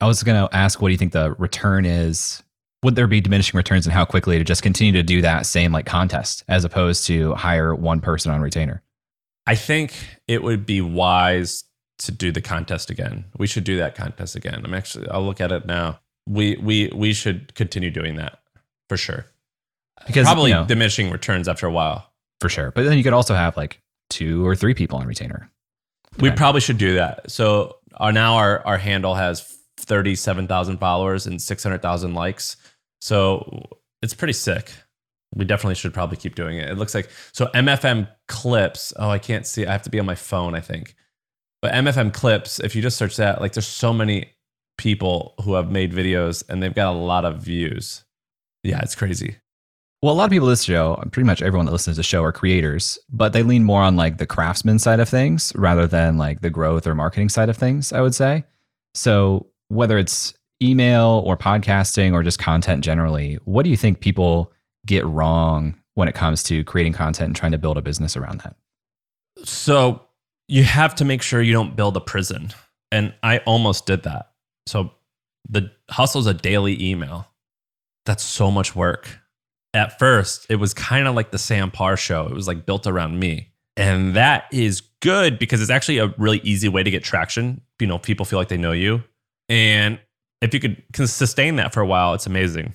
I was going to ask, what do you think the return is? Would there be diminishing returns, and how quickly to just continue to do that same like contest as opposed to hire one person on retainer? I think it would be wise to do the contest again. We should do that contest again. I'm actually, I'll look at it now. We we we should continue doing that for sure. Because probably you know, diminishing returns after a while. For sure. But then you could also have like two or three people on retainer. We okay. probably should do that. So our, now our, our handle has thirty-seven thousand followers and six hundred thousand likes. So it's pretty sick. We definitely should probably keep doing it. It looks like, so M F M clips. Oh, I can't see. I have to be on my phone, I think. But M F M clips, if you just search that, like there's so many people who have made videos and they've got a lot of views. Yeah, it's crazy. Well, a lot of people this show, pretty much everyone that listens to the show are creators, but they lean more on like the craftsman side of things rather than like the growth or marketing side of things, I would say. So whether it's email or podcasting or just content generally, what do you think people get wrong when it comes to creating content and trying to build a business around that? So you have to make sure you don't build a prison. And I almost did that. So the Hustle's a daily email. That's so much work. At first, it was kind of like the Sam Parr show. It was like built around me. And that is good because it's actually a really easy way to get traction. You know, people feel like they know you. And if you could can sustain that for a while, it's amazing.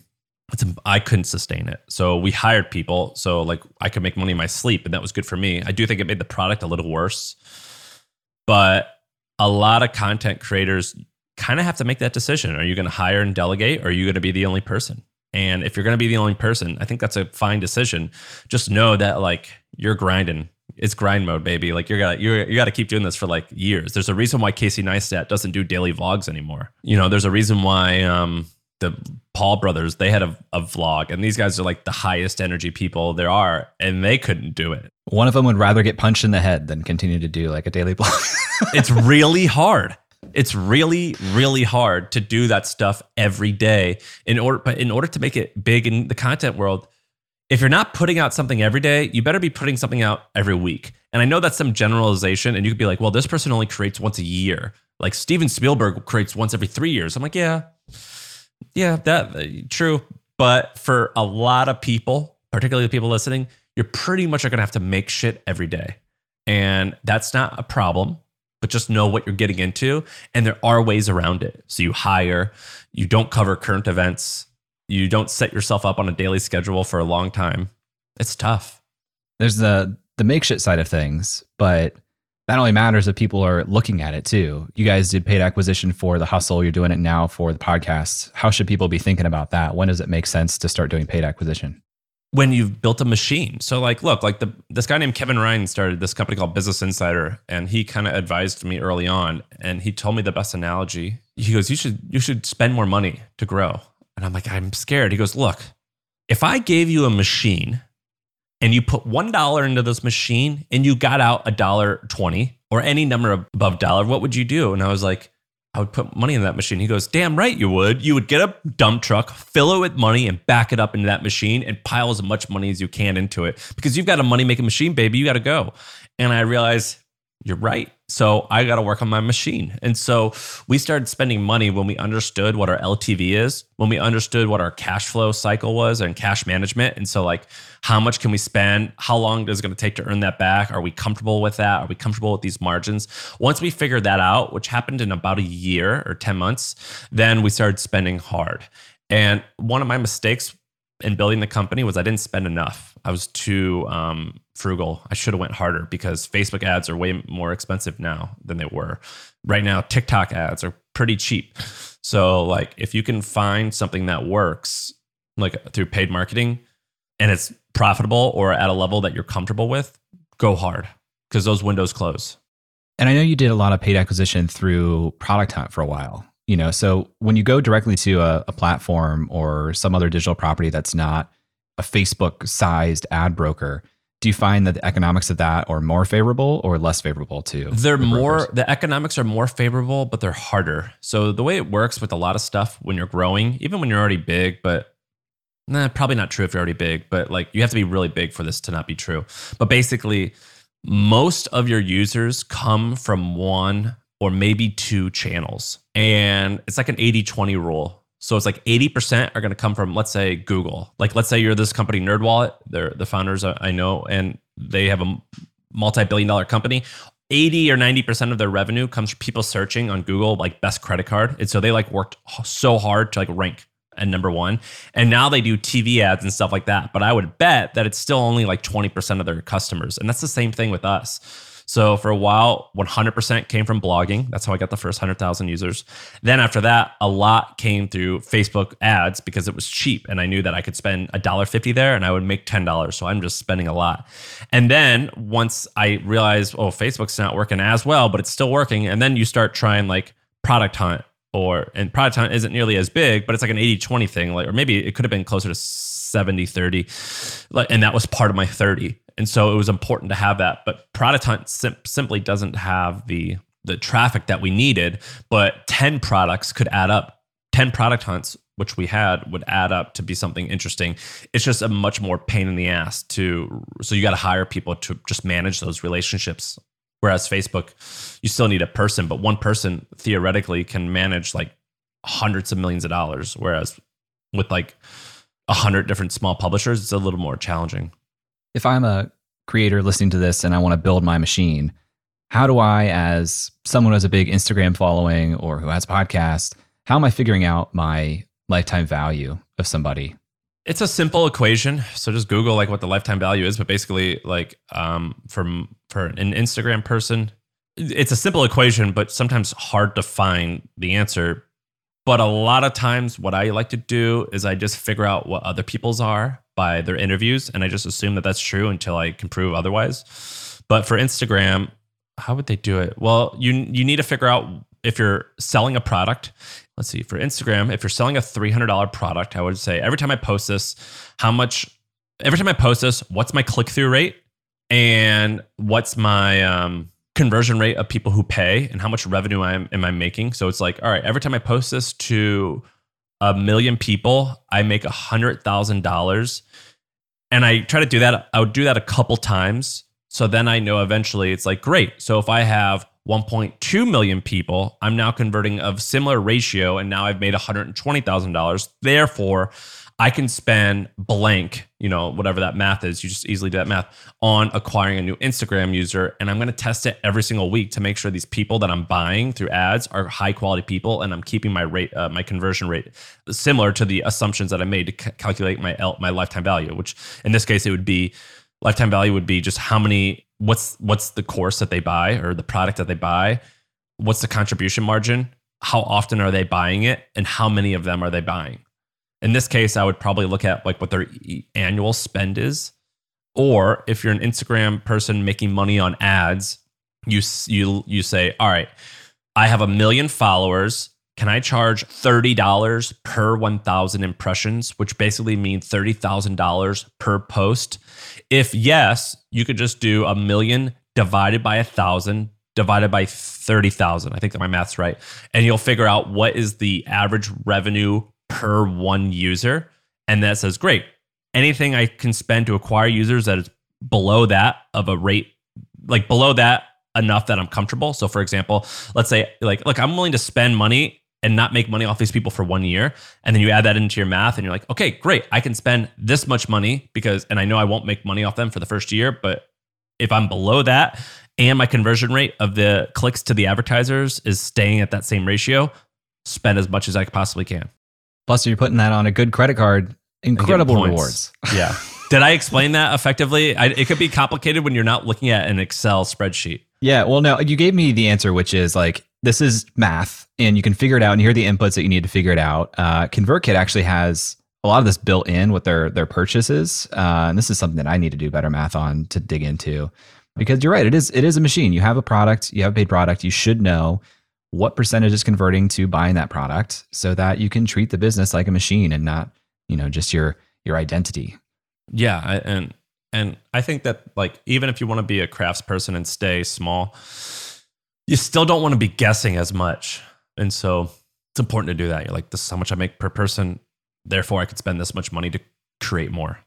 It's, I couldn't sustain it. So we hired people. So like I could make money in my sleep, and that was good for me. I do think it made the product a little worse. But a lot of content creators kind of have to make that decision. Are you going to hire and delegate, or are you going to be the only person? And if you're going to be the only person, I think that's a fine decision. Just know that like you're grinding. It's grind mode, baby. Like you're gonna, you're, you got to keep doing this for like years. There's a reason why Casey Neistat doesn't do daily vlogs anymore. You know, there's a reason why um, the Paul brothers, they had a, a vlog, and these guys are like the highest energy people there are, and they couldn't do it. One of them would rather get punched in the head than continue to do like a daily vlog. It's really hard. It's really, really hard to do that stuff every day. In order, but in order to make it big in the content world, if you're not putting out something every day, you better be putting something out every week. And I know that's some generalization, and you could be like, well, this person only creates once a year. Like Steven Spielberg creates once every three years. I'm like, yeah, yeah, that true. But for a lot of people, particularly the people listening, you're pretty much are going to have to make shit every day. And that's not a problem. But just know what you're getting into, and there are ways around it. So you hire, you don't cover current events, you don't set yourself up on a daily schedule for a long time, it's tough. There's the the make shit side of things, but that only matters if people are looking at it too. You guys did paid acquisition for The Hustle. You're doing it now for the podcast. How should people be thinking about that? When does it make sense to start doing paid acquisition? When you've built a machine. So like, look, like the this guy named Kevin Ryan started this company called Business Insider, and he kind of advised me early on, and he told me the best analogy. He goes, you should you should spend more money to grow. And I'm like, I'm scared. He goes, look, if I gave you a machine and you put one dollar into this machine and you got out a dollar twenty or any number above dollar, what would you do? And I was like, I would put money in that machine. He goes, damn right you would. You would get a dump truck, fill it with money, and back it up into that machine and pile as much money as you can into it. Because you've got a money-making machine, baby. You got to go. And I realized, you're right. So I got to work on my machine. And so we started spending money when we understood what our L T V is, when we understood what our cash flow cycle was and cash management. And so like, how much can we spend? How long is it going to take to earn that back? Are we comfortable with that? Are we comfortable with these margins? Once we figured that out, which happened in about a year or ten months, then we started spending hard. And one of my mistakes in building the company was I didn't spend enough. I was too um, frugal. I should have went harder because Facebook ads are way more expensive now than they were. Right now, TikTok ads are pretty cheap. So like if you can find something that works like through paid marketing and it's profitable or at a level that you're comfortable with, go hard because those windows close. And I know you did a lot of paid acquisition through Product Hunt for a while. You know, so when you go directly to a, a platform or some other digital property that's not a Facebook-sized ad broker, do you find that the economics of that are more favorable or less favorable to? They're the more brokers? The economics are more favorable, but they're harder. So the way it works with a lot of stuff when you're growing, even when you're already big, but nah, probably not true if you're already big, but like you have to be really big for this to not be true. But basically, most of your users come from one or maybe two channels. And it's like an eighty twenty rule. So it's like eighty percent are gonna come from, let's say, Google. Like, let's say you're this company, NerdWallet, they're the founders I know, and they have a multi-billion dollar company. eighty or ninety percent of their revenue comes from people searching on Google, like best credit card. And so they like worked so hard to like rank at number one. And now they do T V ads and stuff like that. But I would bet that it's still only like twenty percent of their customers. And that's the same thing with us. So for a while, one hundred percent came from blogging. That's how I got the first one hundred thousand users. Then after that, a lot came through Facebook ads because it was cheap. And I knew that I could spend a dollar fifty there and I would make ten dollars. So I'm just spending a lot. And then once I realized, oh, Facebook's not working as well, but it's still working. And then you start trying like Product Hunt or, and Product Hunt isn't nearly as big, but it's like an eighty twenty thing. Like, or maybe it could have been closer to seventy thirty. And that was part of my thirty. And so it was important to have that, but Product Hunt sim- simply doesn't have the the traffic that we needed, but ten products could add up. ten Product Hunts, which we had, would add up to be something interesting. It's just a much more pain in the ass to, so you got to hire people to just manage those relationships. Whereas Facebook, you still need a person, but one person theoretically can manage like hundreds of millions of dollars. Whereas with like a hundred different small publishers, it's a little more challenging. If I'm a creator listening to this and I want to build my machine, how do I, as someone who has a big Instagram following or who has a podcast, how am I figuring out my lifetime value of somebody? It's a simple equation. So just Google like what the lifetime value is. But basically, like um, from for an Instagram person, it's a simple equation, but sometimes hard to find the answer. But a lot of times what I like to do is I just figure out what other people's are by their interviews. And I just assume that that's true until I can prove otherwise. But for Instagram, how would they do it? Well, you you need to figure out if you're selling a product. Let's see, for Instagram, if you're selling a three hundred dollars product, I would say every time I post this, how much, every time I post this, what's my click-through rate? And what's my um, conversion rate of people who pay and how much revenue I am, am I making? So it's like, all right, every time I post this to a million people, I make one hundred thousand dollars. And I try to do that. I would do that a couple times. So then I know eventually it's like, great. So if I have one point two million people, I'm now converting of similar ratio and now I've made one hundred twenty thousand dollars. Therefore, I can spend blank, you know, whatever that math is, you just easily do that math on acquiring a new Instagram user. And I'm going to test it every single week to make sure these people that I'm buying through ads are high quality people. And I'm keeping my rate, uh, my conversion rate similar to the assumptions that I made to c- calculate my L- my lifetime value, which in this case, it would be lifetime value would be just how many, what's, what's the course that they buy or the product that they buy? What's the contribution margin? How often are they buying it? And how many of them are they buying? In this case, I would probably look at like what their annual spend is, or if you're an Instagram person making money on ads, you you you say, all right, I have a million followers. Can I charge thirty dollars per one thousand impressions, which basically means thirty thousand dollars per post? If yes, you could just do a million divided by a thousand divided by thirty thousand. I think that my math's right, and you'll figure out what is the average revenue per one user. And that says, great, anything I can spend to acquire users that is below that of a rate, like below that enough that I'm comfortable. So for example, let's say like, look, I'm willing to spend money and not make money off these people for one year. And then you add that into your math and you're like, okay, great. I can spend this much money because, and I know I won't make money off them for the first year, but if I'm below that and my conversion rate of the clicks to the advertisers is staying at that same ratio, spend as much as I possibly can. Plus, you're putting that on a good credit card. Incredible rewards. Yeah. Did I explain that effectively? I, it could be complicated when you're not looking at an Excel spreadsheet. Yeah. Well, no, you gave me the answer, which is like, this is math and you can figure it out. And here are the inputs that you need to figure it out. Uh, ConvertKit actually has a lot of this built in with their, their purchases. Uh, and this is something that I need to do better math on to dig into, because you're right. It is, it is a machine. You have a product, you have a paid product. You should know what percentage is converting to buying that product so that you can treat the business like a machine and not, you know, just your, your identity. Yeah. I, and, and I think that like, even if you want to be a crafts person and stay small, you still don't want to be guessing as much. And so it's important to do that. You're like, this is how much I make per person. Therefore I could spend this much money to create more.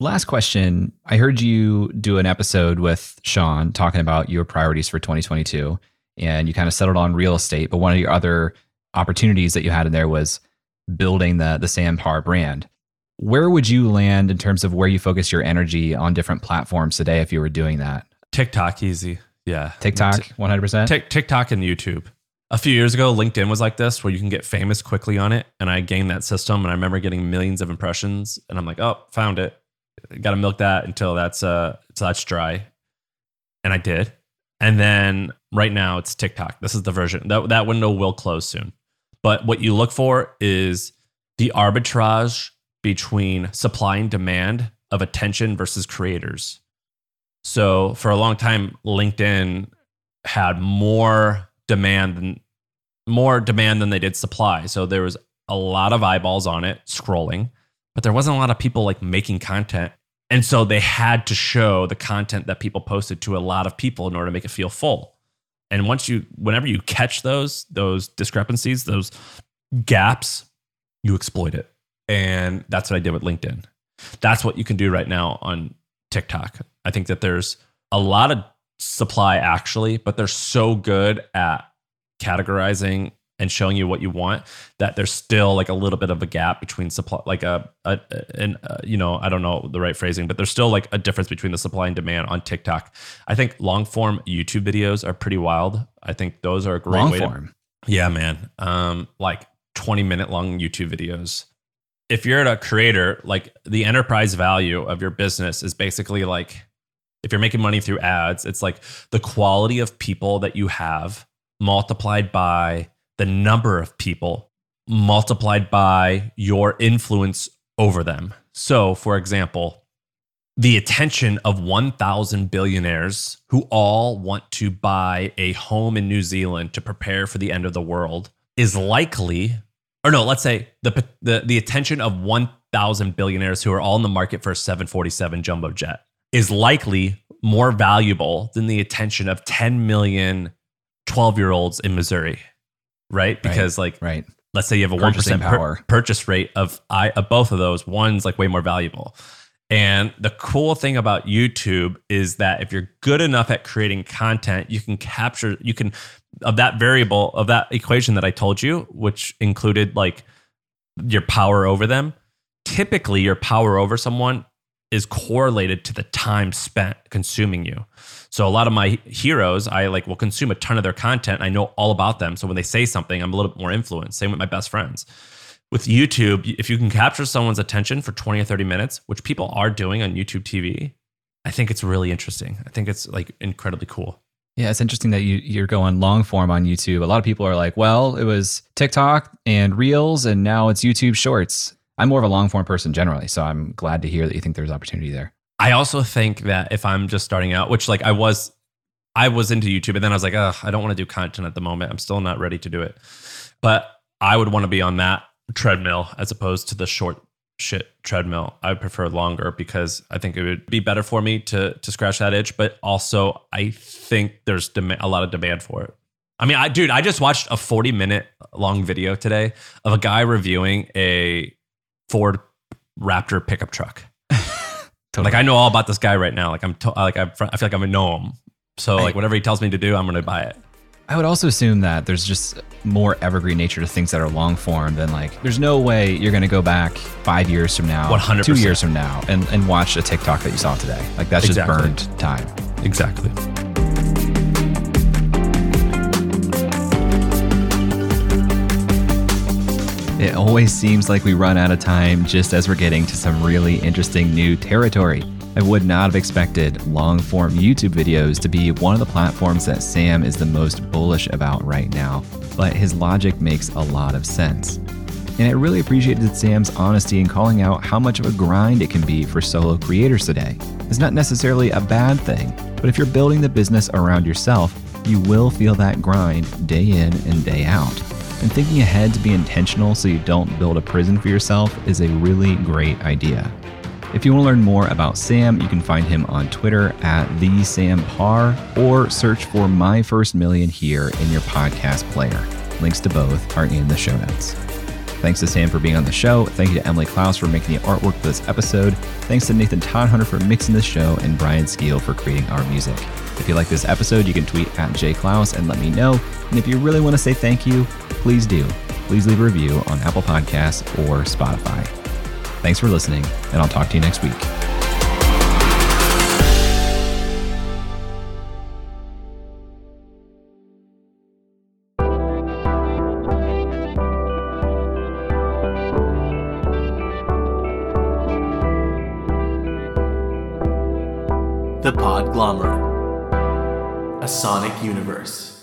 Last question. I heard you do an episode with Sean talking about your priorities for twenty twenty-two. And you kind of settled on real estate, but one of your other opportunities that you had in there was building the the Sam Parr brand. Where would you land in terms of where you focus your energy on different platforms today if you were doing that? TikTok, easy. Yeah. TikTok, one hundred percent. T- TikTok and YouTube. A few years ago, LinkedIn was like this, where you can get famous quickly on it. And I gained that system. And I remember getting millions of impressions. And I'm like, oh, found it. Got to milk that until that's uh, until that's dry. And I did. And then right now it's TikTok. This is the version that that window will close soon. But what you look for is the arbitrage between supply and demand of attention versus creators. So for a long time, LinkedIn had more demand than more demand than they did supply. So there was a lot of eyeballs on it scrolling, but there wasn't a lot of people like making content. And so they had to show the content that people posted to a lot of people in order to make it feel full. And once you, whenever you catch those, those discrepancies, those gaps, you exploit it. And that's what I did with LinkedIn. That's what you can do right now on TikTok. I think that there's a lot of supply actually, but they're so good at categorizing and showing you what you want that there's still like a little bit of a gap between supply, like a, a and uh, you know, I don't know the right phrasing, but there's still like a difference between the supply and demand on TikTok. I think long form YouTube videos are pretty wild. I think those are a great long way form. To, yeah, man. Um, like twenty minute long YouTube videos. If you're a creator, like the enterprise value of your business is basically like, if you're making money through ads, it's like the quality of people that you have multiplied by the number of people multiplied by your influence over them. So, for example, the attention of one thousand billionaires who all want to buy a home in New Zealand to prepare for the end of the world is likely, or no, let's say the the, the attention of one thousand billionaires who are all in the market for a seven forty-seven jumbo jet is likely more valuable than the attention of ten million twelve-year-olds in Missouri. Right? Because right, like, right. Let's say you have a one percent power. Per- purchase rate of, I, of both of those. One's like way more valuable. And the cool thing about YouTube is that if you're good enough at creating content, you can capture, you can, of that variable, of that equation that I told you, which included like your power over them, typically your power over someone is correlated to the time spent consuming you. So a lot of my heroes, I like will consume a ton of their content. I know all about them. So when they say something, I'm a little bit more influenced. Same with my best friends. With YouTube, if you can capture someone's attention for twenty or thirty minutes, which people are doing on YouTube T V, I think it's really interesting. I think it's like incredibly cool. Yeah, it's interesting that you, you're going long form on YouTube. A lot of people are like, well, it was TikTok and Reels, and now it's YouTube Shorts. I'm more of a long form person generally, so I'm glad to hear that you think there's opportunity there. I also think that if I'm just starting out, which like I was, I was into YouTube, and then I was like, ugh, I don't want to do content at the moment. I'm still not ready to do it. But I would want to be on that treadmill as opposed to the short shit treadmill. I would prefer longer because I think it would be better for me to to scratch that itch. But also, I think there's dem- a lot of demand for it. I mean, I dude, I just watched a forty minute long video today of a guy reviewing a Ford Raptor pickup truck. Totally. Like I know all about this guy right now. Like I'm, to- like I'm fr- I feel like I'm gonna know him. So like I, whatever he tells me to do, I'm gonna buy it. I would also assume that there's just more evergreen nature to things that are long form than like. There's no way you're gonna go back five years from now, one hundred percent two years from now, and and watch a TikTok that you saw today. Like that's exactly. Just burned time. Exactly. It always seems like we run out of time just as we're getting to some really interesting new territory. I would not have expected long-form YouTube videos to be one of the platforms that Sam is the most bullish about right now, but his logic makes a lot of sense. And I really appreciated Sam's honesty in calling out how much of a grind it can be for solo creators today. It's not necessarily a bad thing, but if you're building the business around yourself, you will feel that grind day in and day out. And thinking ahead to be intentional so you don't build a prison for yourself is a really great idea. If you want to learn more about Sam, you can find him on Twitter at the Sam Parr or search for My First Million here in your podcast player. Links to both are in the show notes. Thanks to Sam for being on the show. Thank you to Emily Klaus for making the artwork for this episode. Thanks to Nathan Todhunter for mixing this show and Brian Skeel for creating our music. If you like this episode, you can tweet at jklaus and let me know. And if you really want to say thank you, please do. Please leave a review on Apple Podcasts or Spotify. Thanks for listening, and I'll talk to you next week. The Podglomerate, a sonic universe.